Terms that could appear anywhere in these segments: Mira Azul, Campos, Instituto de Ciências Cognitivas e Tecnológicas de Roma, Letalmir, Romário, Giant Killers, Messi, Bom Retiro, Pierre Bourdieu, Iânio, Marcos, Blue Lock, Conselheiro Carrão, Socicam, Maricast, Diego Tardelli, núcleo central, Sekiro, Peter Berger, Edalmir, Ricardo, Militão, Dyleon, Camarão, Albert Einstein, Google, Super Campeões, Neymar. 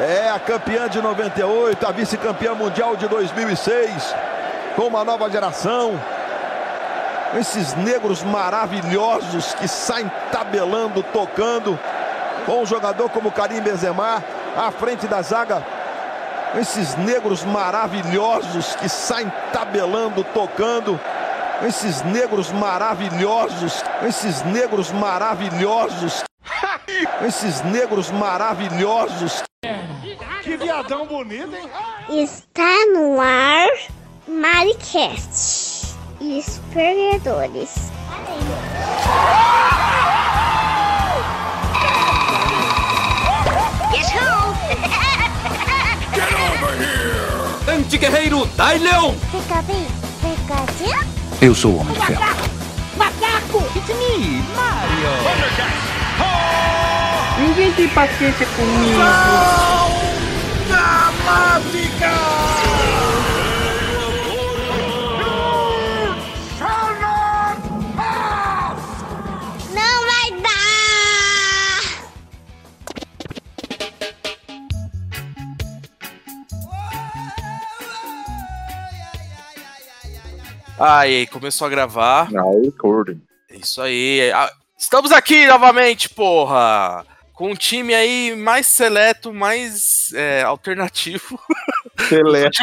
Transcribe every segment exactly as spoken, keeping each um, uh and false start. É a campeã de noventa e oito, a vice-campeã mundial de dois mil e seis, com uma nova geração. Esses negros maravilhosos que saem tabelando, tocando, com um jogador como Karim Benzema à frente da zaga. Esses negros maravilhosos que saem tabelando, tocando. Esses negros maravilhosos, esses negros maravilhosos, esses negros maravilhosos. Que viadão bonito, hein? Está no ar Maricast. Os perdedores. Guess who? Get over here! Anti-guerreiro Dyleon! Fica bem, fica bem. Eu sou o Homem de Ferro. Macaco! It's me, Mario! Ninguém tem paciência comigo! Da mágica! Não vai dar! Aí, começou a gravar. É isso aí. Estamos aqui novamente, porra! Com um time aí mais seleto, mais é, alternativo. Seleto.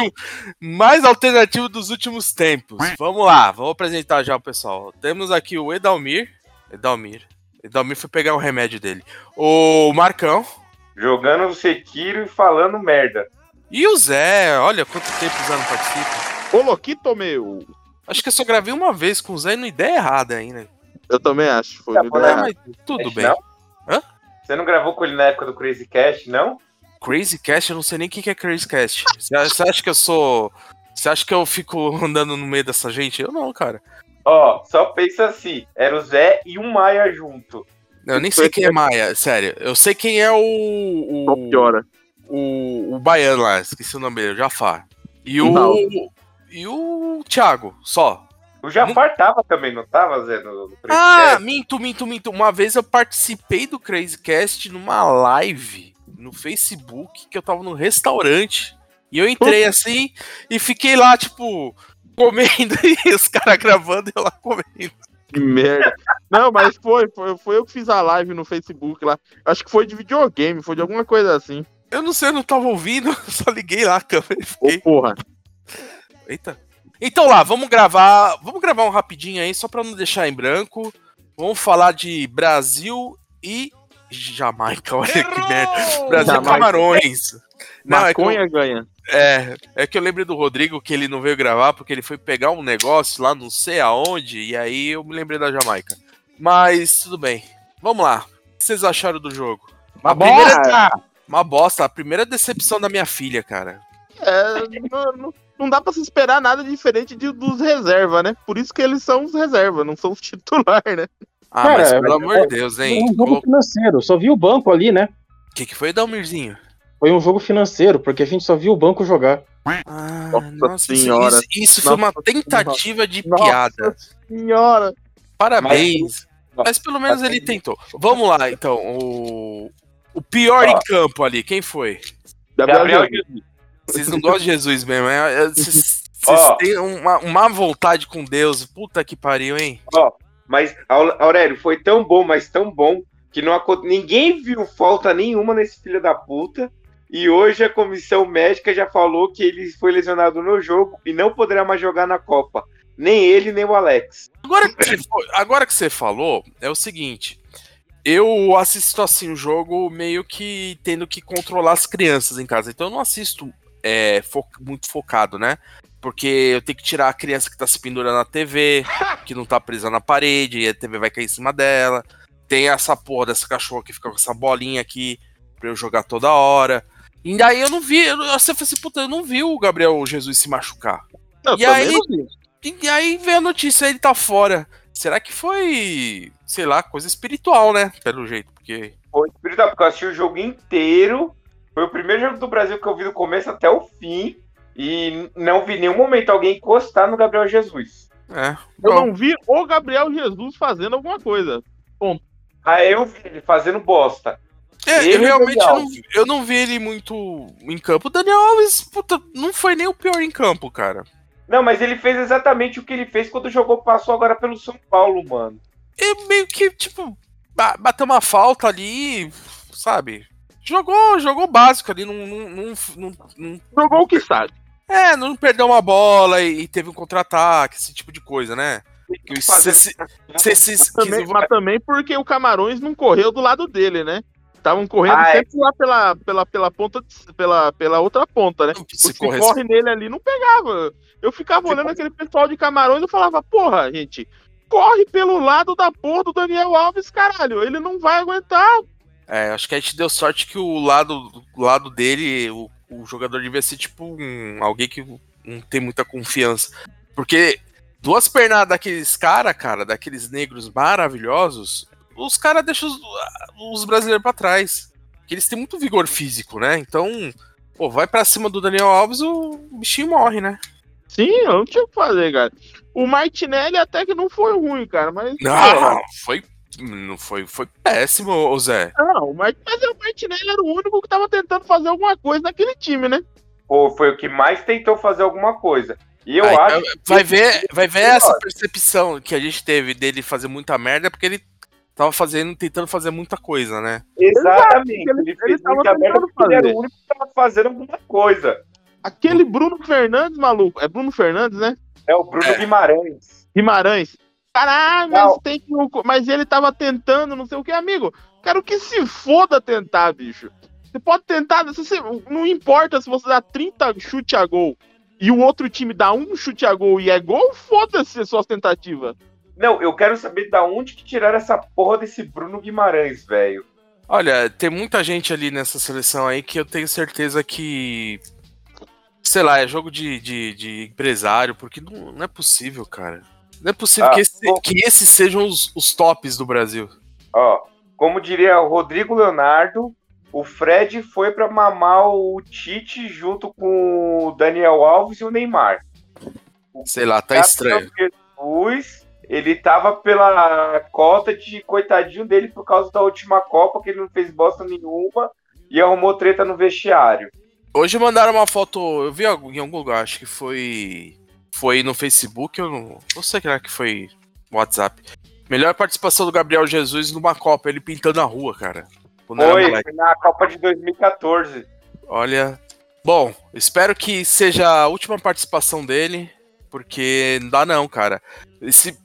mais alternativo dos últimos tempos. Vamos lá, vamos apresentar já o pessoal. Temos aqui o Edalmir. Edalmir. Edalmir foi pegar o remédio dele. O Marcão. Jogando no Sekiro e falando merda. E o Zé, olha quanto tempo o Zé não participa. Ô, Loquito, meu! Acho que eu só gravei uma vez com o Zé e não ideia errada ainda. Eu também acho, foi tá uma ideia errada. Tudo bem. Não? Hã? Você não gravou com ele na época do Crazy Cast, não? Crazy Cast? Eu não sei nem o que é Crazy Cast. Você acha que eu sou... Você acha que eu fico andando no meio dessa gente? Eu não, cara. Ó, oh, só pensa assim. Era o Zé e o Maia junto. Não, eu nem sei quem é Maia, sério. Eu sei quem é o... o Só piora. O, o baiano lá, esqueci o nome dele, o Jafar. E o... Não. E o Thiago, só. O Jafar não... tava também, não tava, Zé? No, no ah, Cast. minto, minto, minto. Uma vez eu participei do Crazy Cast numa live no Facebook, que eu tava num restaurante. E eu entrei assim e fiquei lá, tipo, comendo e os caras gravando e eu lá comendo. Que merda. Não, mas foi, foi, foi eu que fiz a live no Facebook lá. Acho que foi de videogame, foi de alguma coisa assim. Eu não sei, eu não tava ouvindo, só liguei lá a câmera e fiquei... Ô, porra. Eita. Então lá, vamos gravar, vamos gravar um rapidinho aí, só pra não deixar em branco. Vamos falar de Brasil e Jamaica, olha Errou! Que merda. Brasil e Camarões. Não, Maconha é eu, ganha. É, é que eu lembro do Rodrigo que ele não veio gravar porque ele foi pegar um negócio lá não sei aonde, e aí eu me lembrei da Jamaica. Mas tudo bem, vamos lá. O que vocês acharam do jogo? Uma bosta! Primeira... Uma bosta, a primeira decepção da minha filha, cara. É, mano... Não dá pra se esperar nada diferente de, dos reservas, né? Por isso que eles são os reservas, não são os titulares, né? Ah, cara, mas pelo é, amor de Deus, hein? Foi um jogo Colo... financeiro, só vi o banco ali, né? O que, que foi, Dalmirzinho? Foi um jogo financeiro, porque a gente só viu o banco jogar. Ah, nossa, nossa senhora. Isso, isso nossa, foi uma tentativa de nossa piada. Nossa senhora. Parabéns. Mas, mas pelo menos mas, ele tentou. Vamos lá, então. O, o pior ó. em campo ali, quem foi? Gabriel Jesus. Vocês não gostam de Jesus mesmo, é? Vocês, vocês oh. têm uma, uma vontade com Deus. Puta que pariu, hein? Ó, oh, mas, Aurélio, foi tão bom, mas tão bom, que não ninguém viu falta nenhuma nesse filho da puta. E hoje a comissão médica já falou que ele foi lesionado no jogo e não poderá mais jogar na Copa. Nem ele, nem o Alex. Agora que você, agora que você falou, é o seguinte... Eu assisto, assim, o jogo meio que tendo que controlar as crianças em casa. Então eu não assisto... É, fo- muito focado, né? Porque eu tenho que tirar a criança que tá se pendurando na T V, que não tá presa na parede, e a T V vai cair em cima dela. Tem essa porra dessa cachorra que fica com essa bolinha aqui pra eu jogar toda hora. E aí eu não vi, eu, eu falei assim, puta, eu não vi o Gabriel Jesus se machucar. Não, e, aí, não vi. e aí veio a notícia, ele tá fora. Será que foi, sei lá, coisa espiritual, né? Pelo jeito, porque... Foi espiritual, porque eu assisti o jogo inteiro. Foi o primeiro jogo do Brasil que eu vi do começo até o fim e não vi em nenhum momento alguém encostar no Gabriel Jesus. É. Eu não vi o Gabriel Jesus fazendo alguma coisa. Bom. Aí eu vi ele fazendo bosta. É, ele eu realmente não, eu não vi ele muito em campo. O Daniel Alves, puta, não foi nem o pior em campo, cara. Não, mas ele fez exatamente o que ele fez quando jogou, passou agora pelo São Paulo, mano. Ele meio que, tipo, bateu uma falta ali, sabe? Jogou, jogou básico ali, não, não, não, não, não... Jogou o que sabe. É, não perdeu uma bola e, e teve um contra-ataque, esse tipo de coisa, né? Que fazer... se, se, se, se, também, que... Mas também porque o Camarões não correu do lado dele, né? Estavam correndo ah, sempre é. lá pela, pela, pela ponta, de, pela, pela outra ponta, né? Se corre assim. Nele ali, não pegava. Eu ficava se olhando corre. Aquele pessoal de Camarões e falava, porra, gente, corre pelo lado da porra do Daniel Alves, caralho, ele não vai aguentar. É, acho que a gente deu sorte que o lado, o lado dele, o, o jogador devia ser tipo um, alguém que não tem muita confiança. Porque duas pernas daqueles caras, cara, daqueles negros maravilhosos... Os caras deixam os, os brasileiros pra trás. Porque eles têm muito vigor físico, né? Então, pô, vai pra cima do Daniel Alves, o bichinho morre, né? Sim, eu não tinha o que fazer, cara. O Martinelli até que não foi ruim, cara, mas... Não, foi, não foi, foi péssimo, ô Zé. Não, mas o Martinelli era o único que tava tentando fazer alguma coisa naquele time, né? Pô, foi o que mais tentou fazer alguma coisa. E eu Aí, acho... Vai que... ver, vai ver essa percepção que a gente teve dele fazer muita merda, porque ele... Tava fazendo, tentando fazer muita coisa, né? Exatamente. Ele, ele, ele tava tentando fazer. Ele era o único que tava fazendo alguma coisa. Aquele Bruno Fernandes, maluco. É Bruno Fernandes, né? É o Bruno é. Guimarães. Guimarães. Caralho, mas, tem que... mas ele tava tentando, não sei o que, amigo. Quero que se foda tentar, bicho. Você pode tentar, você... não importa se você dá trinta chutes a gol e o outro time dá um chute a gol e é gol, foda-se as suas tentativas. Não, eu quero saber da onde que tiraram essa porra desse Bruno Guimarães, velho. Olha, tem muita gente ali nessa seleção aí que eu tenho certeza que... Sei lá, é jogo de, de, de empresário, porque não, não é possível, cara. Não é possível ah, que, esse, como... que esses sejam os, os tops do Brasil. Ó, como diria o Rodrigo Leonardo, o Fred foi pra mamar o Tite junto com o Daniel Alves e o Neymar. O Sei lá, tá estranho. Jesus... Ele tava pela cota de coitadinho dele por causa da última Copa, que ele não fez bosta nenhuma e arrumou treta no vestiário. Hoje mandaram uma foto, eu vi em algum lugar, acho que foi foi no Facebook, eu não, não sei que era que foi no WhatsApp. Melhor participação do Gabriel Jesus numa Copa, ele pintando a rua, cara. Foi, foi na Copa de dois mil e catorze. Olha, bom, espero que seja a última participação dele, porque não dá não, cara. Esse...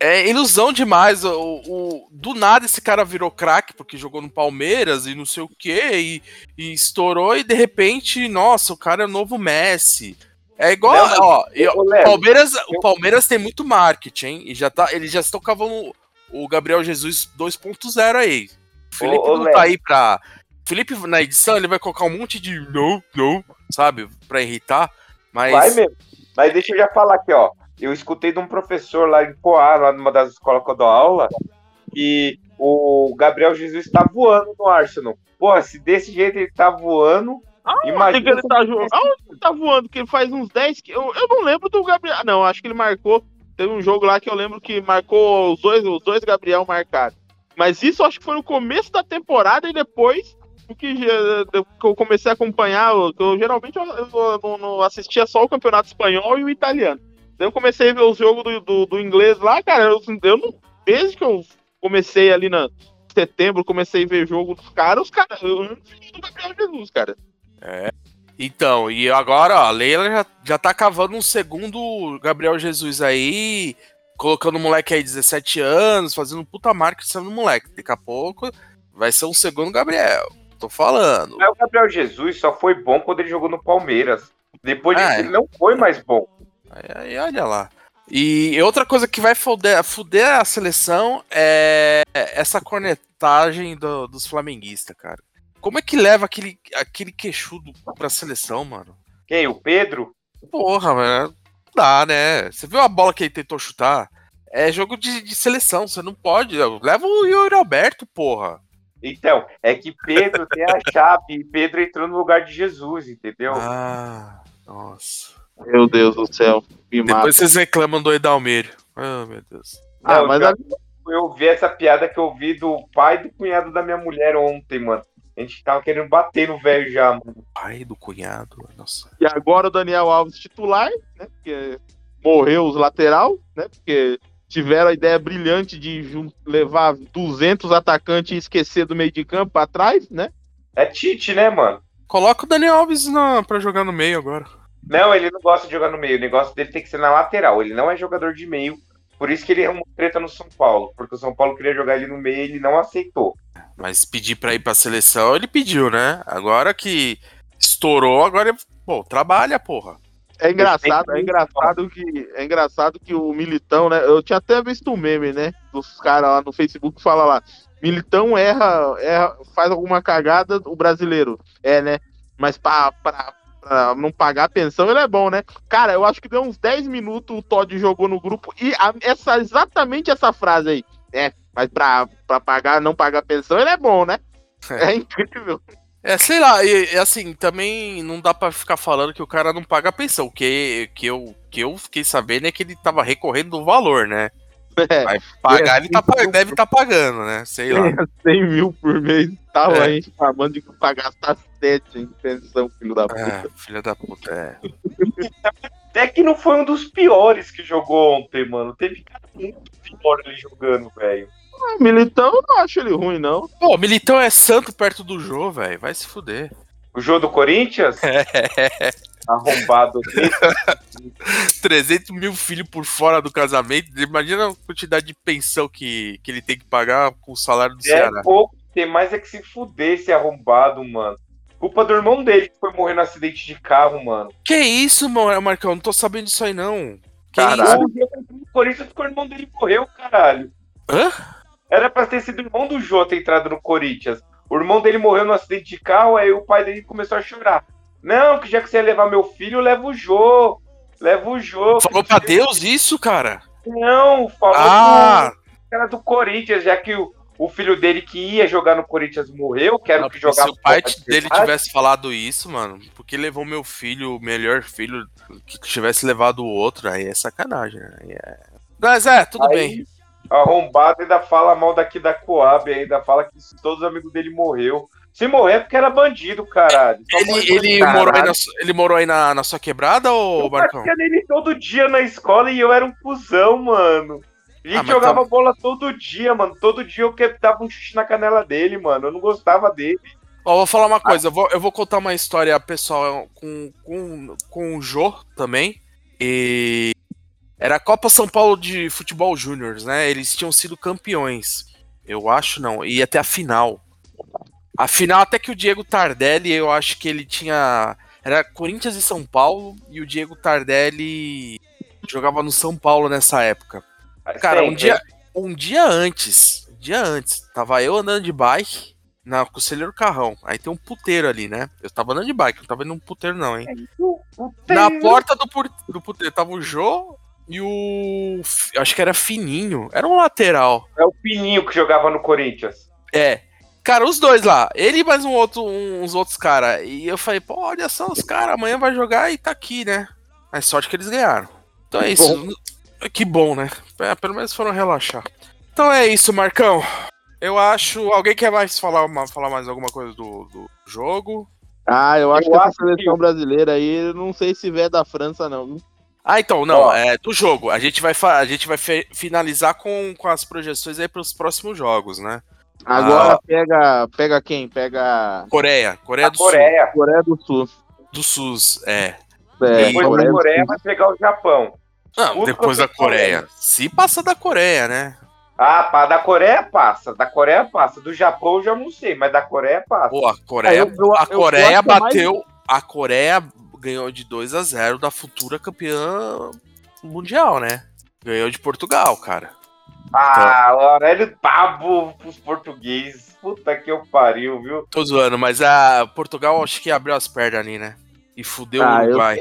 É ilusão demais, o, o, do nada esse cara virou craque, porque jogou no Palmeiras e não sei o que, e estourou e de repente, nossa, o cara é o novo Messi. É igual, não, ó, eu, eu, Palmeiras, eu... o Palmeiras tem muito marketing, hein, e já tá, eles já estão cavando o Gabriel Jesus dois ponto zero aí. O Felipe ô, ô, não tá Léo. Aí pra... Felipe, na edição, ele vai colocar um monte de não, não, sabe, pra irritar, mas... Vai mesmo, mas deixa eu já falar aqui, ó. Eu escutei de um professor lá em Poá, lá numa das escolas que eu dou aula, que o Gabriel Jesus tá voando no Arsenal. Porra, se desse jeito ele tá voando... Aonde que ele tá jogando? Aonde ele tá voando? Que ele faz uns dez... Que... Eu, eu não lembro do Gabriel... Não, acho que ele marcou... Teve um jogo lá que eu lembro que marcou os dois, os dois Gabriel marcaram. Mas isso acho que foi no começo da temporada e depois... Porque eu comecei a acompanhar... Eu, geralmente eu, eu, eu não assistia só o Campeonato Espanhol e o Italiano. Eu comecei a ver os jogos do, do, do inglês lá, cara, eu, eu não, desde que eu comecei ali na setembro, comecei a ver jogo dos caras, os caras, eu não vi do Gabriel Jesus, cara. É, então, e agora, ó, a Leila já, já tá cavando um segundo Gabriel Jesus aí, colocando o moleque aí dezessete anos, fazendo puta marketing no moleque, daqui a pouco vai ser um segundo Gabriel, tô falando. Mas o Gabriel Jesus só foi bom quando ele jogou no Palmeiras, depois disso é. Ele não foi mais bom. Aí, aí, olha lá. E outra coisa que vai fuder, fuder a seleção é essa cornetagem do, dos flamenguistas, cara. Como é que leva aquele, aquele queixudo pra seleção, mano? Quem? O Pedro? Porra, mano. Não dá, né? Você viu a bola que ele tentou chutar? É jogo de, de seleção, você não pode. Leva o Yuri Alberto, porra. Então, é que Pedro tem a chave e Pedro entrou no lugar de Jesus, entendeu? Ah, nossa. Meu Deus do céu. Me Depois mata. Vocês reclamam do Edalmir. Ah, oh, meu Deus. Ah, não, mas eu, a... eu vi essa piada que eu vi do pai do cunhado da minha mulher ontem, mano. A gente tava querendo bater no velho já, mano. Pai do cunhado, nossa. E agora o Daniel Alves titular, né? Porque morreu os lateral, né? Porque tiveram a ideia brilhante de levar duzentos atacantes e esquecer do meio de campo pra trás, né? É Tite, né, mano? Coloca o Daniel Alves na... pra jogar no meio agora. Não, ele não gosta de jogar no meio. O negócio dele tem que ser na lateral. Ele não é jogador de meio. Por isso que ele é uma treta no São Paulo. Porque o São Paulo queria jogar ele no meio e ele não aceitou. Mas pedir pra ir pra seleção, ele pediu, né? Agora que estourou, agora... Pô, trabalha, porra. É engraçado, é engraçado que, é engraçado que o Militão, né? Eu tinha até visto um meme, né? Dos caras lá no Facebook que fala lá, Militão erra, erra, faz alguma cagada, o brasileiro. É, né? Mas pra... pra pra não pagar a pensão, ele é bom, né? Cara, eu acho que deu uns dez minutos o Todd jogou no grupo e a, essa, exatamente essa frase aí. É, mas pra, pra pagar, não pagar a pensão, ele é bom, né? É, é incrível. É, sei lá, e, assim, também não dá pra ficar falando que o cara não paga a pensão. O que, que, eu, que eu fiquei sabendo é que ele tava recorrendo do valor, né? É, vai pagar, é, ele tá, deve estar tá pagando, né? Sei lá. cem mil por mês. Tava é. aí chamando de pagar as sete, hein? Pensão, filho da puta. É, filho da puta, é. Até que não foi um dos piores que jogou ontem, mano. Teve cara muito pior ele jogando, velho. Ah, Militão, eu não acho ele ruim, não. Pô, Militão é santo perto do Jô, velho. Vai se fuder. O Jô do Corinthians? É. Arrombado. trezentos mil filhos por fora do casamento. Imagina a quantidade de pensão que, que ele tem que pagar com o salário do é Ceará. É pouco, tem mais é que se fuder esse arrombado, mano. Culpa do irmão dele que foi morrer no acidente de carro, mano. Que isso, Marcão? Não tô sabendo disso aí, não. Que caralho. O Corinthians ficou o irmão dele morreu, caralho. Hã? Era pra ter sido o irmão do Jô ter entrado no Corinthians. O irmão dele morreu no acidente de carro, aí o pai dele começou a chorar. Não, que já que você ia levar meu filho, leva o Jô. Leva o Jô. Falou pra Deus isso, cara? Não, falou ah. do cara do Corinthians, já que o, o filho dele que ia jogar no Corinthians morreu, que era o que jogava. Se o pai dele tivesse falado isso, mano, porque levou meu filho, o melhor filho, que tivesse levado o outro, aí é sacanagem, né? É... Mas é, tudo aí, bem. Arrombado ainda fala mal daqui da Coab, ainda fala que todos os amigos dele morreram. Se morrer é porque era bandido, caralho. Ele, ele, caralho. Morou aí na, ele morou aí na, na sua quebrada, ô Marcão? Eu batia nele todo dia na escola e eu era um cuzão, mano. A gente ah, jogava tá... bola todo dia, mano. Todo dia eu dava um chute na canela dele, mano. Eu não gostava dele. Ó, vou falar uma ah. coisa. Eu vou, eu vou contar uma história pessoal com, com, com o Jô também. E... Era a Copa São Paulo de Futebol Júnior, né? Eles tinham sido campeões. Eu acho, não. E até a final. Afinal, até que o Diego Tardelli, eu acho que ele tinha... Era Corinthians e São Paulo, e o Diego Tardelli jogava no São Paulo nessa época. Cara, um dia, um dia antes, um dia antes, tava eu andando de bike na Conselheiro Carrão. Aí tem um puteiro ali, né? Eu tava andando de bike, não tava indo num puteiro não, hein? Na porta do, pur... do puteiro tava o Jô e o... Acho que era Fininho, era um lateral. É o Fininho que jogava no Corinthians. É. Cara, os dois lá, ele e mais um outro, uns outros caras. E eu falei, pô, olha só os caras, amanhã vai jogar e tá aqui, né? Mas sorte que eles ganharam. Então é isso. Bom. Que bom, né? É, pelo menos foram relaxar. Então é isso, Marcão. Eu acho... Alguém quer mais falar, uma, falar mais alguma coisa do, do jogo? Ah, eu acho eu que acho essa seleção que... brasileira aí, não sei se vier da França, não. Ah, então, não. É, do jogo. A gente vai, a gente vai finalizar com, com as projeções aí pros próximos jogos, né? Agora ah, pega, pega quem? Pega... Coreia. Coreia do Coreia. Sul. Coreia do Sul. Do Sul, é. é Depois Coreia da Coreia vai pegar o Japão. Não, depois da Coreia. Coreia. Se passa da Coreia, né? Ah, pá, da Coreia passa. Da Coreia passa. Do Japão eu já não sei, mas da Coreia passa. Pô, a Coreia, ah, eu, a Coreia eu, eu bateu... Mais... A Coreia ganhou de dois a zero da futura campeã mundial, né? Ganhou de Portugal, cara. Ah, então. Aurélio Pabo pros portugueses. Puta que eu pariu, viu? Tô zoando, mas a Portugal acho que abriu as pernas ali, né? E fudeu ah, o Uruguai.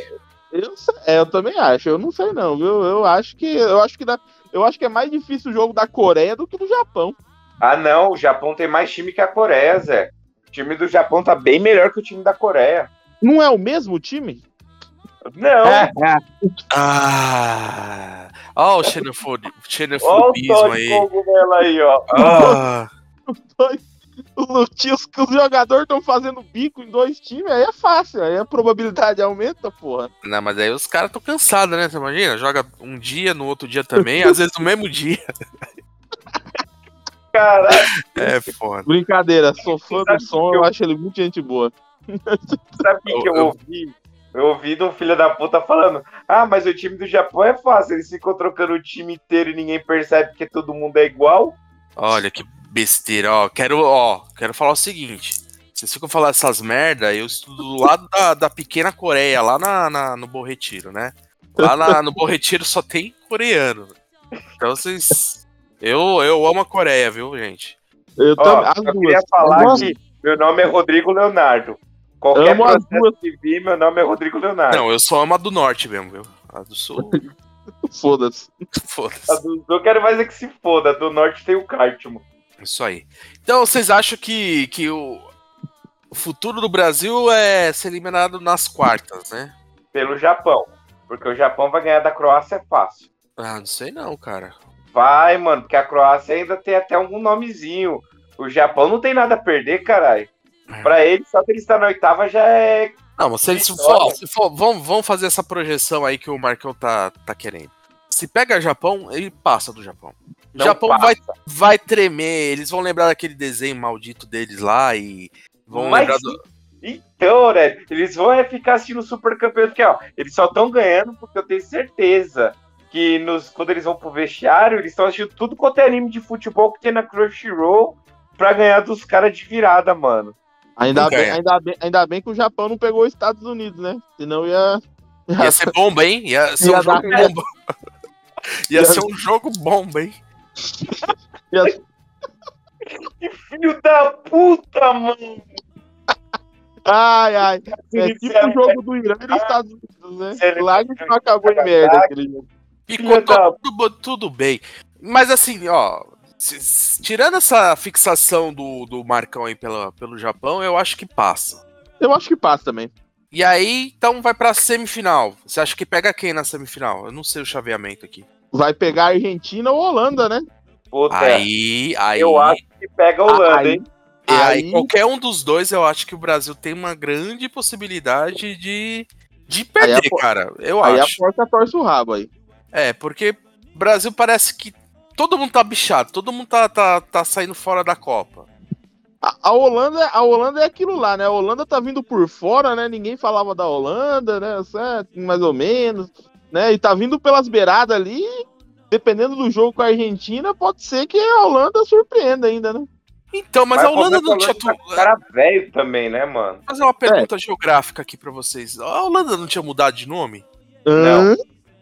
Eu, eu, é, eu também acho, eu não sei não, viu? Eu acho que. Eu acho que, dá, eu acho que é mais difícil o jogo da Coreia do que do Japão. Ah não, o Japão tem mais time que a Coreia, Zé. O time do Japão tá bem melhor que o time da Coreia. Não é o mesmo time? Não. É. Ah. Ó, oh, o xenofobismo, xenofobismo aí. Olha o Toy Cogumelo aí, ó. Ah. O Toy os tios, os jogadores estão fazendo bico em dois times, aí é fácil, aí a probabilidade aumenta, porra. Não, mas aí os caras estão cansados, né? Você imagina? Joga um dia, no outro dia também, às vezes no mesmo dia. Caralho. É foda. Brincadeira, sou fã do som, eu... eu acho ele muito gente boa. Sabe o que, que eu, eu ouvi? Eu ouvi do filho da puta falando: ah, mas o time do Japão é fácil, eles ficam trocando o time inteiro e ninguém percebe porque todo mundo é igual. Olha que besteira, ó. Quero, ó, quero falar o seguinte: vocês ficam falando essas merda, eu estudo do lado da, da pequena Coreia, lá na, na, no Bom Retiro, né? Lá na, no Bom Retiro só tem coreano. Então vocês. Eu, eu amo a Coreia, viu, gente? Eu, ó, eu queria falar eu que meu nome é Rodrigo Leonardo. Qualquer amo processo que vi, meu nome é Rodrigo Leonardo. Não, eu só amo a do norte mesmo, viu? A do sul... Foda-se. Foda-se. A do sul quero mais é que se foda. A do norte tem o Cártimo. Isso aí. Então, vocês acham que, que o futuro do Brasil é ser eliminado nas quartas, né? Pelo Japão. Porque o Japão vai ganhar da Croácia fácil. Ah, não sei não, cara. Vai, mano, porque a Croácia ainda tem até algum nomezinho. O Japão não tem nada a perder, caralho. É. Pra ele, só que ele está na oitava já é... Não, mas se eles for, se for, vão, vão fazer essa projeção aí que o Marcão tá, tá querendo. Se pega Japão, ele passa do Japão. O Japão vai, vai tremer, eles vão lembrar daquele desenho maldito deles lá e vão mas... lembrar do... Então, né, eles vão é ficar assistindo o Super Campeões, porque ó, eles só estão ganhando porque eu tenho certeza... que nos, quando eles vão pro vestiário, eles estão assistindo tudo quanto é anime de futebol que tem na Crunchyroll pra ganhar dos caras de virada, mano. Ainda bem, ainda, bem, ainda bem que o Japão não pegou os Estados Unidos, né? Senão ia... Ia, ia ser bomba, hein? Ia ser ia um jogo dar... bomba. ia, ia ser um jogo bomba, hein? ia... Que filho da puta, mano! Ai, ai. É tipo o jogo do Irã e dos Estados Unidos, né? Sério? Lá que não acabou em merda aquele jogo. Ficou tudo, tudo bem. Mas assim, ó, tirando essa fixação do, do Marcão aí pela, pelo Japão, eu acho que passa. Eu acho que passa também. E aí, então vai pra semifinal. Você acha que pega quem na semifinal? Eu não sei o chaveamento aqui. Vai pegar a Argentina ou a Holanda, né? Puta, aí, aí... Eu acho que pega a Holanda, aí, hein? Aí, aí qualquer um dos dois, eu acho que o Brasil tem uma grande possibilidade de, de perder, aí a, cara. Eu aí acho. Aí a porta torce o rabo aí. É, porque o Brasil parece que todo mundo tá bichado, todo mundo tá, tá, tá saindo fora da Copa. A, a, Holanda, a Holanda é aquilo lá, né? A Holanda tá vindo por fora, né? Ninguém falava da Holanda, né? Mais ou menos, né? E tá vindo pelas beiradas ali, dependendo do jogo com a Argentina, pode ser que a Holanda surpreenda ainda, né? Então, mas, mas a Holanda não tinha... Tá com cara velho também, né, mano? Vou fazer uma pergunta é. geográfica aqui pra vocês. A Holanda não tinha mudado de nome? Não. Hum?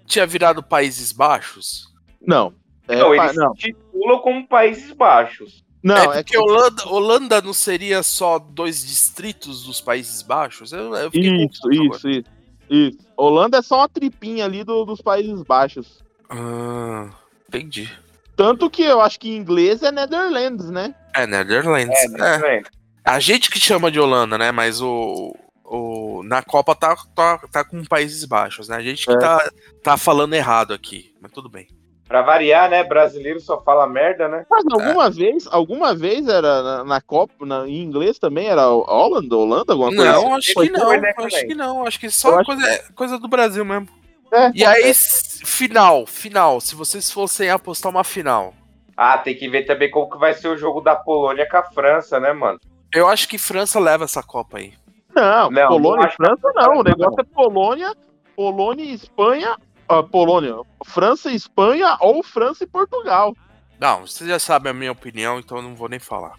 Tinha virado Países Baixos? Não. É, não, eles não. se titulam como Países Baixos. Não, é porque é que... Holanda, Holanda não seria só dois distritos dos Países Baixos? Eu, eu fiquei isso, isso, isso, isso. Holanda é só uma tripinha ali do, dos Países Baixos. Ah, entendi. Tanto que eu acho que em inglês é Netherlands, né? É, Netherlands. É, Netherlands. É. A gente que chama de Holanda, né? Mas o... O, na Copa tá, tá, tá com Países Baixos, né? A gente que é. tá, tá falando errado aqui, mas tudo bem. Pra variar, né? Brasileiro só fala merda, né? Mas alguma é. vez, alguma vez era na, na Copa, na, em inglês também, era Holland, Holanda, alguma coisa? Não, acho que não, acho que não, acho que só coisa, que... coisa do Brasil mesmo. É, e aí, é. final, final, se vocês fossem apostar uma final. Ah, tem que ver também como que vai ser o jogo da Polônia com a França, né, mano? Eu acho que França leva essa Copa aí. Não, não, Polônia e França não, o negócio é Polônia, Polônia e Espanha, uh, Polônia, França e Espanha ou França e Portugal. Não, você já sabe a minha opinião, então eu não vou nem falar.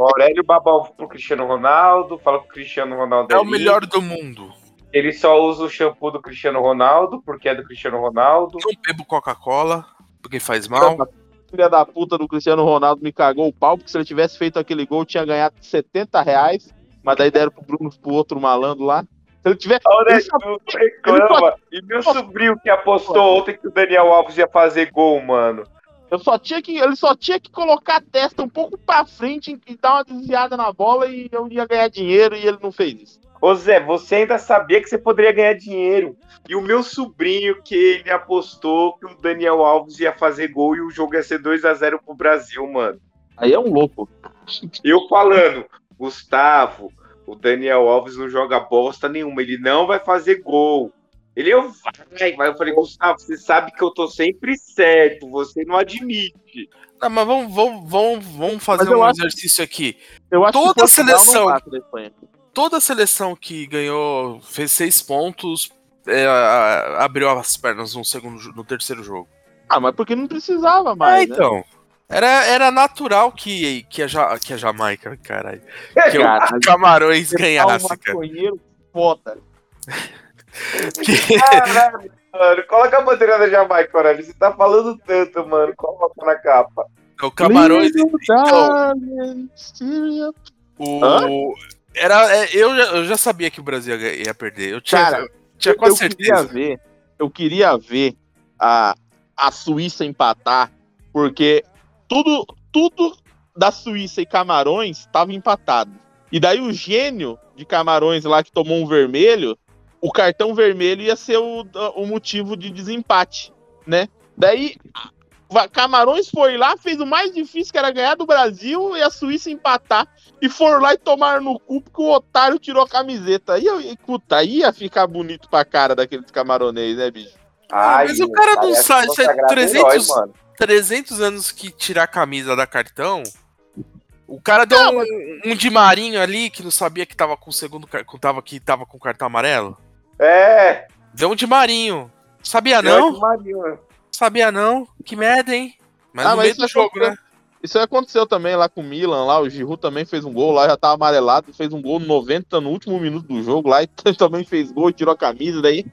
O Aurélio babou pro Cristiano Ronaldo, fala pro Cristiano Ronaldo. É o melhor do mundo. Ele só usa o shampoo do Cristiano Ronaldo, porque é do Cristiano Ronaldo. Eu bebo Coca-Cola, porque faz mal. Filha da puta do Cristiano Ronaldo me cagou o pau, porque se ele tivesse feito aquele gol, tinha ganhado setenta reais. Mas daí deram pro Bruno, pro outro malandro lá. Se ele tiver... Olha, ele só... reclama. Ele só... E meu sobrinho que apostou ontem que o Daniel Alves ia fazer gol, mano. Eu só tinha que... Ele só tinha que colocar a testa um pouco pra frente e dar uma desviada na bola e eu ia ganhar dinheiro e ele não fez isso. Ô Zé, você ainda sabia que você poderia ganhar dinheiro. E o meu sobrinho que ele apostou que o Daniel Alves ia fazer gol e o jogo ia ser dois a zero pro Brasil, mano. Aí é um louco. Eu falando, Gustavo, o Daniel Alves não joga bosta nenhuma, ele não vai fazer gol. Ele eu vai, vai. Eu falei, Gustavo, você sabe que eu tô sempre certo, você não admite. Tá, mas vamos, vamos, vamos, vamos fazer um acho, exercício aqui. Eu acho toda que a seleção, toda a seleção que ganhou, fez seis pontos, é, abriu as pernas no, segundo, no terceiro jogo. Ah, mas porque não precisava mais, é, então. Né? Era, era natural que, que, a, ja, que a Jamaica, caralho, é, que cara, o Camarões ganhasse, cara. Maconheiro foda. Que... Caralho, mano, coloca a bandeira da Jamaica, Aurélio. Você tá falando tanto, mano. Coloca na capa. O Camarões. Então, o... Era, é, eu, já, eu já sabia que o Brasil ia, ia perder. Eu tinha, cara, eu, tinha quase eu certeza. Queria ver, eu queria ver a, a Suíça empatar, porque tudo, tudo da Suíça e Camarões estava empatado. E daí o gênio de Camarões lá que tomou um vermelho. O cartão vermelho ia ser o, o motivo de desempate, né? Daí, Camarões foi lá, fez o mais difícil, que era ganhar do Brasil, e a Suíça empatar, e foram lá e tomaram no cu, porque o otário tirou a camiseta. Aí, puta, ia ficar bonito pra cara daqueles camaronês, né, bicho? Ai, mas o cara não sabe, trezentos anos que tirar a camisa da cartão... O cara deu não, um, um de marinho ali que não sabia que tava com o segundo que tava, que tava com o cartão amarelo. É. Deu um de marinho. Sabia não? De marinho. Sabia não? Que merda, hein? Mas ah, no mas meio isso do jogo, né? Isso aconteceu também lá com o Milan, lá o Giroud também fez um gol, lá já tava amarelado, fez um gol no noventa, no último minuto do jogo lá, e também fez gol, tirou a camisa, daí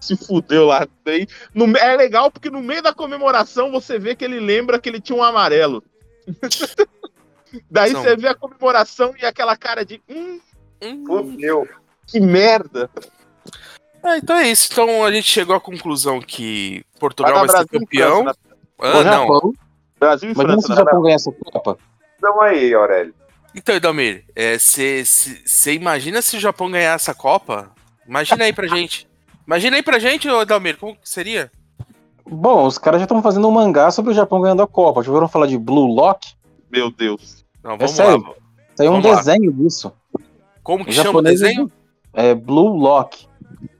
se fudeu lá. Daí, no, é legal porque no meio da comemoração você vê que ele lembra que ele tinha um amarelo. Daí não. Você vê a comemoração e aquela cara de hum, hum. Oh, meu, que merda. É, então é isso. Então a gente chegou à conclusão que Portugal vai, vai ser Brasil campeão. França, ah, o não. Japão. Brasil e França. Mas se o Japão ganhar essa Copa? Então aí, Aurélio. Então, Idalmir, você é, imagina se o Japão ganhar essa Copa? Imagina aí pra gente. Imagina aí pra gente, Idalmir, como que seria? Bom, os caras já estão fazendo um mangá sobre o Japão ganhando a Copa. Já ouviram falar de Blue Lock? Meu Deus. Não, vamos é sério, lá. Saiu um lá. Desenho disso. Como que o chama o desenho? É Blue Lock.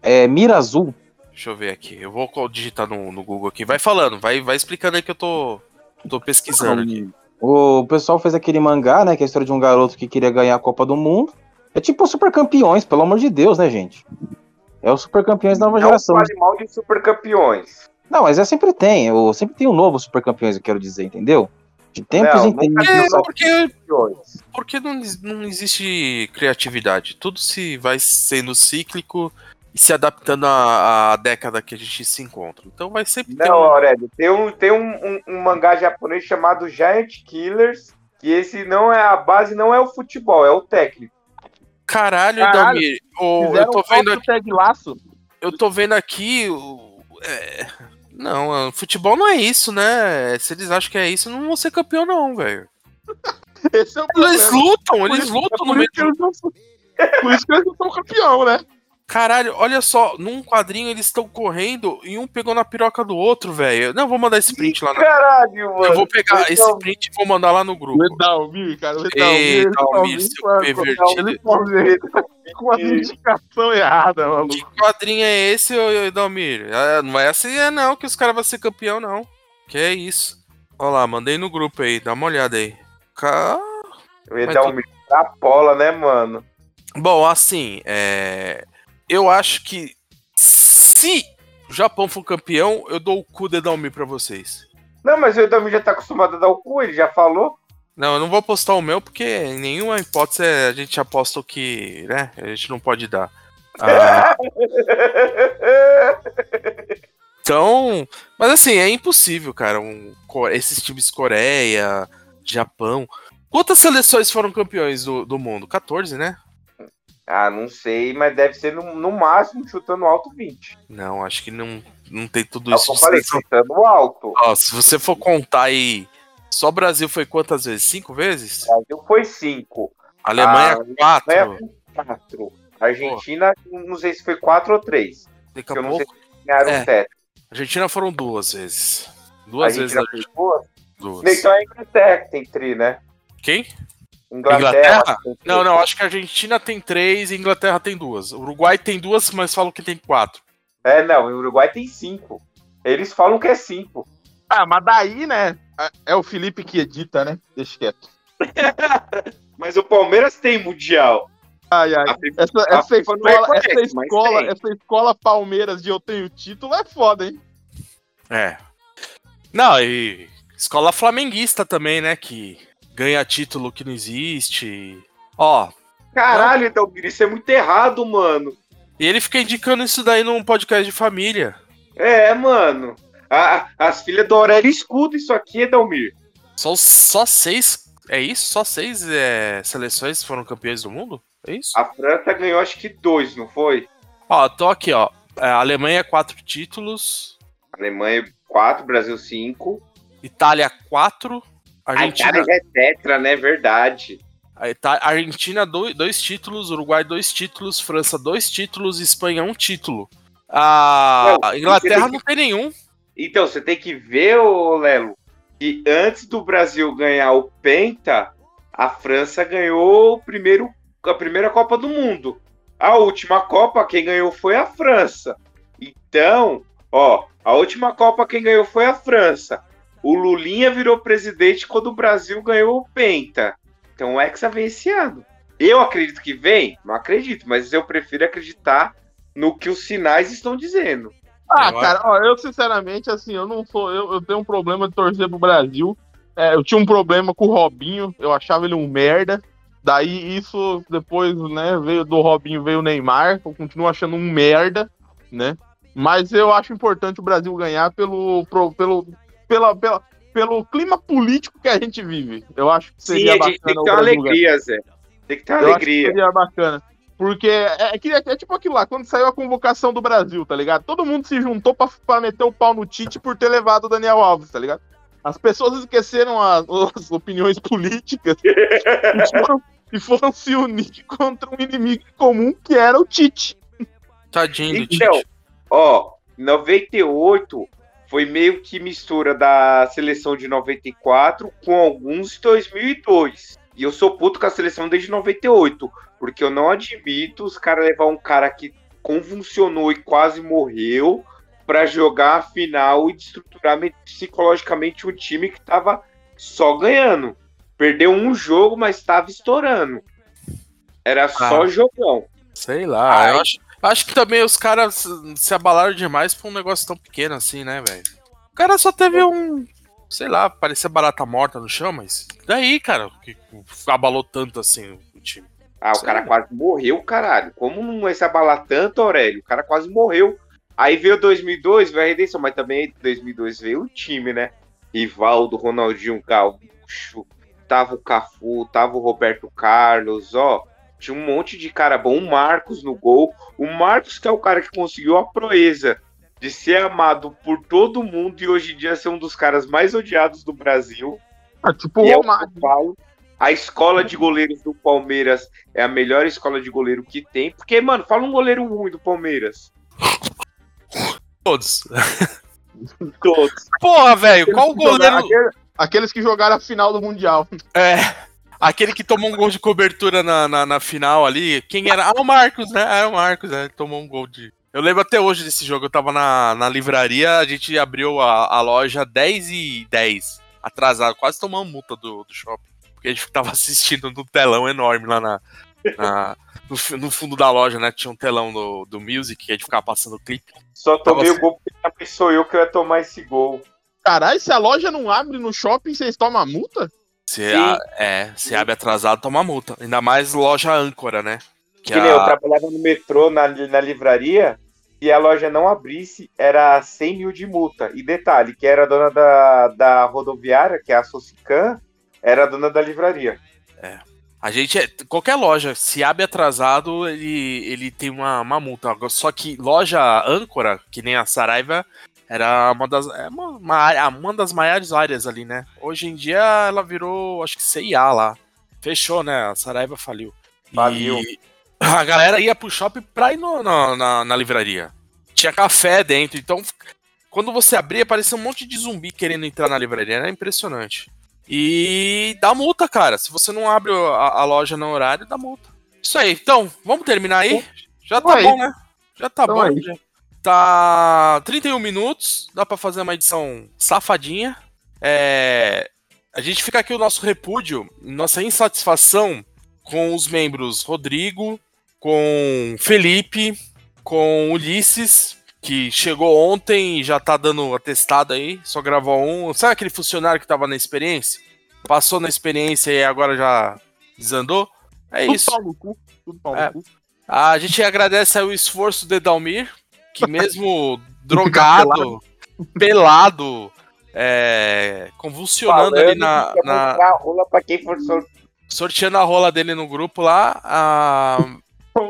É Mira Azul. Deixa eu ver aqui. Eu vou digitar no, no Google aqui. Vai falando, vai, vai explicando aí que eu tô, tô pesquisando aqui. O pessoal fez aquele mangá, né? Que é a história de um garoto que queria ganhar a Copa do Mundo. É tipo o Super Campeões, pelo amor de Deus, né, gente? É o Super Campeões da nova Não geração. Não fale mal de Super Campeões. Não, mas é sempre tem. Eu, sempre tem um novo Super Campeões, eu quero dizer, entendeu? De tempos em tempos. É, porque, porque não, não existe criatividade. Tudo se vai sendo cíclico e se adaptando à, à década que a gente se encontra. Então vai sempre. Não, ter um... Aurélio, tem, um, tem um, um, um mangá japonês chamado Giant Killers. E esse não é a base, não é o futebol, é o técnico. Caralho, Damir. Oh, eu tô vendo aqui. Eu tô vendo aqui. É... Não, futebol não é isso, né? Se eles acham que é isso, não vão ser campeão não, velho. Esse é o problema. Eles lutam, eles isso, lutam é no meio do... Sou... Por isso que eles não são campeão, né? Caralho, olha só, num quadrinho eles estão correndo e um pegou na piroca do outro, velho. Não, vou mandar esse print lá. Na... Caralho, mano. Eu vou pegar Letal, esse print e vou mandar lá no grupo. Letalmir, cara. Letalmir, Letalmir, seu pervertido. Com a indicação errada, mano. Que quadrinho é esse, Letalmir? Não é assim, é não, que os caras vão ser campeão, não. Que é isso. Olha lá, mandei no grupo aí, dá uma olhada aí. Car... Letalmir da pola, né, mano? Bom, assim, é... Eu acho que se o Japão for campeão, eu dou o cu do Edalmir pra vocês. Não, mas o Edalmir já tá acostumado a dar o cu, ele já falou. Não, eu não vou apostar o meu, porque em nenhuma hipótese a gente aposta o que, né, a gente não pode dar. Ah. Então, mas assim, é impossível, cara, um, esses times Coreia, Japão... Quantas seleções foram campeões do, do mundo? quatorze, né? Ah, não sei, mas deve ser no, no máximo chutando alto vinte. Não, acho que não, não tem tudo não, isso. Eu falei, chutando alto. Ó, se você for contar aí, só o Brasil foi quantas vezes? Cinco vezes? O Brasil foi cinco. A Alemanha, a quatro. Alemanha foi quatro. A Argentina, oh. não sei se foi quatro ou três. Daqui a pouco. Ganharam é. um teto. A Argentina foram duas vezes. Duas a vezes. A Argentina foi duas? duas. Então é Inglaterra que tem tri, né? Quem? Inglaterra? Inglaterra? Não, não, acho que a Argentina tem três e a Inglaterra tem duas. O Uruguai tem duas, mas falam que tem quatro. É, não, o Uruguai tem cinco. Eles falam que é cinco. Ah, mas daí, né? É o Felipe que edita, né? Deixa quieto. Mas o Palmeiras tem mundial. Ai, ai. Primeira, essa, essa, escola, é correta, essa, escola, essa escola Palmeiras de eu tenho título é foda, hein? É. Não, e escola flamenguista também, né? Que ganha título que não existe. Ó. Caralho, Dalmir, isso é muito errado, mano. E ele fica indicando isso daí num podcast de família. É, mano. A, as filhas da Aurélia escutam isso aqui, Dalmir. Só, só seis. É isso? Só seis é, seleções foram campeões do mundo? É isso? A França ganhou acho que dois, não foi? Ó, tô aqui, ó. A Alemanha, quatro títulos. Alemanha, quatro. Brasil, cinco. Itália, quatro. Argentina... A Itália é tetra, né? Verdade. A Ita... Argentina, dois, dois títulos. Uruguai, dois títulos. França, dois títulos. Espanha, um título. A não, Inglaterra tem não que... tem nenhum. Então, você tem que ver, ô Lelo, que antes do Brasil ganhar o Penta, a França ganhou o primeiro a primeira Copa do Mundo. A última Copa, quem ganhou foi a França. Então, ó, a última Copa, quem ganhou foi a França. O Lulinha virou presidente quando o Brasil ganhou o Penta. Então o Hexa vem esse ano. Eu acredito que vem? Não acredito, mas eu prefiro acreditar no que os sinais estão dizendo. Ah, cara, ó, eu sinceramente, assim, eu não sou... Eu, eu tenho um problema de torcer pro Brasil. É, eu tinha um problema com o Robinho, eu achava ele um merda. Daí isso, depois, né, veio do Robinho, veio o Neymar, eu continuo achando um merda, né? Mas eu acho importante o Brasil ganhar pelo, pro, pelo, pela, pela, pelo clima político que a gente vive. Eu acho que seria Sim, bacana tem que ter uma alegria, Zé. Tem que ter uma eu alegria. Acho que seria bacana. Porque é, é, é tipo aquilo lá, quando saiu a convocação do Brasil, tá ligado? Todo mundo se juntou pra, pra meter o pau no Tite por ter levado o Daniel Alves, tá ligado? As pessoas esqueceram as, as opiniões políticas e, foram, e foram se unir contra um inimigo comum que era o Tite. Tadinho do Tite. Então, ó, noventa e oito foi meio que mistura da seleção de noventa e quatro com alguns de dois mil e dois. E eu sou puto com a seleção desde noventa e oito, porque eu não admito os caras levar um cara que convulsionou e quase morreu... pra jogar a final e destruturar psicologicamente um time que tava só ganhando. Perdeu um jogo, mas tava estourando. Era ah, só jogão. Sei lá. Aí... Eu acho, acho que também os caras se abalaram demais pra um negócio tão pequeno assim, né, velho? O cara só teve um... Sei lá, parecia barata morta no chão, mas... Daí, cara, que abalou tanto assim o time. Ah, sei o cara lá. Quase morreu, caralho. Como não ia se abalar tanto, Aurélio? O cara quase morreu. Aí veio dois mil e dois, veio a redenção, mas também em dois mil e dois veio o time, né? Rivaldo, Ronaldinho Gaúcho, tava o Cafu, tava o Roberto Carlos, ó. Tinha um monte de cara bom, o Marcos no gol. O Marcos que é o cara que conseguiu a proeza de ser amado por todo mundo e hoje em dia ser um dos caras mais odiados do Brasil. É tipo o Romário. A escola de goleiros do Palmeiras é a melhor escola de goleiro que tem. Porque, mano, fala um goleiro ruim do Palmeiras. Todos. Todos. Porra, velho, qual goleiro... Jogaram, aqueles que jogaram a final do Mundial. É, aquele que tomou um gol de cobertura na, na, na final ali. Quem era? Ah, o Marcos, né? Ah, o Marcos, né? Tomou um gol de... Eu lembro até hoje desse jogo, eu tava na, na livraria, a gente abriu a, a loja dez e dez, atrasado, quase tomamos multa do, do shopping. Porque a gente tava assistindo num telão enorme lá na... na no, no fundo da loja, né? Tinha um telão do, do Music, que a gente ficava passando o clipe. Só tomei o gol porque já pensou eu que eu ia tomar esse gol. Caralho, se a loja não abre no shopping, vocês tomam multa? Se a, é, se abre atrasado, toma multa. Ainda mais loja âncora, né? Que, que a... nem eu trabalhava no metrô, na, na livraria, e a loja não abrisse, era cem mil de multa. E detalhe, que era a dona da, da rodoviária, que é a Socicam, era a dona da livraria. É. A gente, é, qualquer loja, se abre atrasado, ele, ele tem uma, uma multa. Só que loja âncora, que nem a Saraiva, era uma das, é uma, uma, uma das maiores áreas ali, né? Hoje em dia ela virou, acho que C e A lá. Fechou, né? A Saraiva faliu. Faliu. E a galera ia pro shopping pra ir no, na, na, na livraria. Tinha café dentro, então quando você abria, aparecia um monte de zumbi querendo entrar na livraria. Era impressionante. E dá multa, cara. Se você não abre a, a loja no horário, dá multa. Isso aí. Então, vamos terminar aí? Já tá bom, né? Já tá bom. Já. Tá trinta e um minutos. Dá pra fazer uma edição safadinha. É... A gente fica aqui o nosso repúdio, nossa insatisfação com os membros Rodrigo, com Felipe, com Ulisses, que chegou ontem e já tá dando atestado aí, só gravou um. Sabe aquele funcionário que tava na experiência? Passou na experiência e agora já desandou? É tudo isso. Pau no cu, tudo pau é. no cu. A gente agradece aí o esforço de Dalmir, que mesmo drogado, pelado... É, convulsionando Falando ali na, na... A rola pra quem for sort... sorteando a rola dele no grupo lá. A,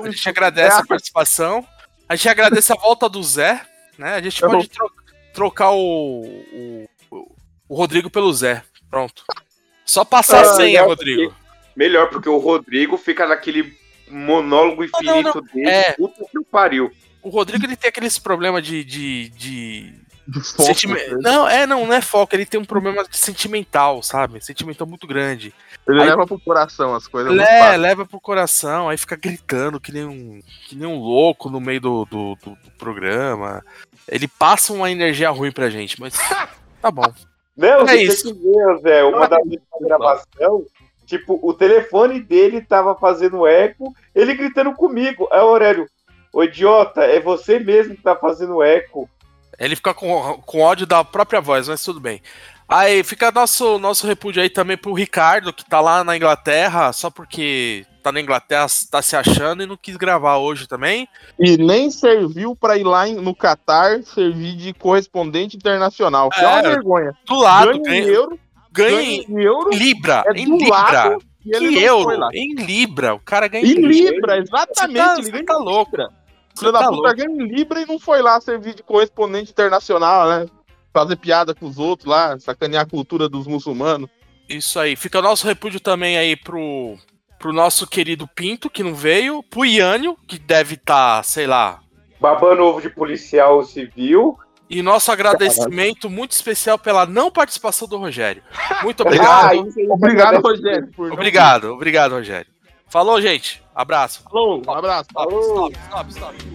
a gente agradece a participação. A gente agradece a volta do Zé, né? A gente Eu pode tro... trocar o, o o Rodrigo pelo Zé. Pronto. Só passar ah, a senha, melhor, Rodrigo. Porque... Melhor, porque o Rodrigo fica naquele monólogo infinito não, não, não. dele. É... Puta que pariu. O Rodrigo, ele tem aqueles problemas de... de, de... Foco, Sentime... Não, é, não, não é foco, ele tem um problema sentimental, sabe? Sentimental muito grande. Ele aí... leva pro coração as coisas. É, leva pro coração, aí fica gritando que nem um, que nem um louco no meio do, do, do, do programa. Ele passa uma energia ruim pra gente, mas tá bom. Não, é isso. Ver, Zé, uma da gravação, tipo, o telefone dele tava fazendo eco, ele gritando comigo. Aí o Aurélio, ô idiota, é você mesmo que tá fazendo eco. Ele fica com, com ódio da própria voz, mas tudo bem. Aí fica nosso, nosso repúdio aí também pro Ricardo, que tá lá na Inglaterra, só porque tá na Inglaterra, tá se achando e não quis gravar hoje também. E nem serviu pra ir lá no Catar servir de correspondente internacional, que é, é uma vergonha. Do lado, ganha em euro. Ganha em euro. Libra, é em Libra. Que euro? Em Libra. O cara ganha em Libra. Em Libra, exatamente. Ele tá louco. Filho da puta ganha em Libra e não foi lá servir de correspondente internacional, né? Fazer piada com os outros lá, sacanear a cultura dos muçulmanos. Isso aí. Fica o nosso repúdio também aí pro, pro nosso querido Pinto, que não veio. Pro Iânio, que deve estar, tá, sei lá... babando ovo de policial civil. E nosso agradecimento Caramba. muito especial pela não participação do Rogério. Muito obrigado. Ah, obrigado, Rogério. Por obrigado, não... obrigado, Rogério. Falou, gente. Abraço. Falou, um abraço. Stop, stop, stop.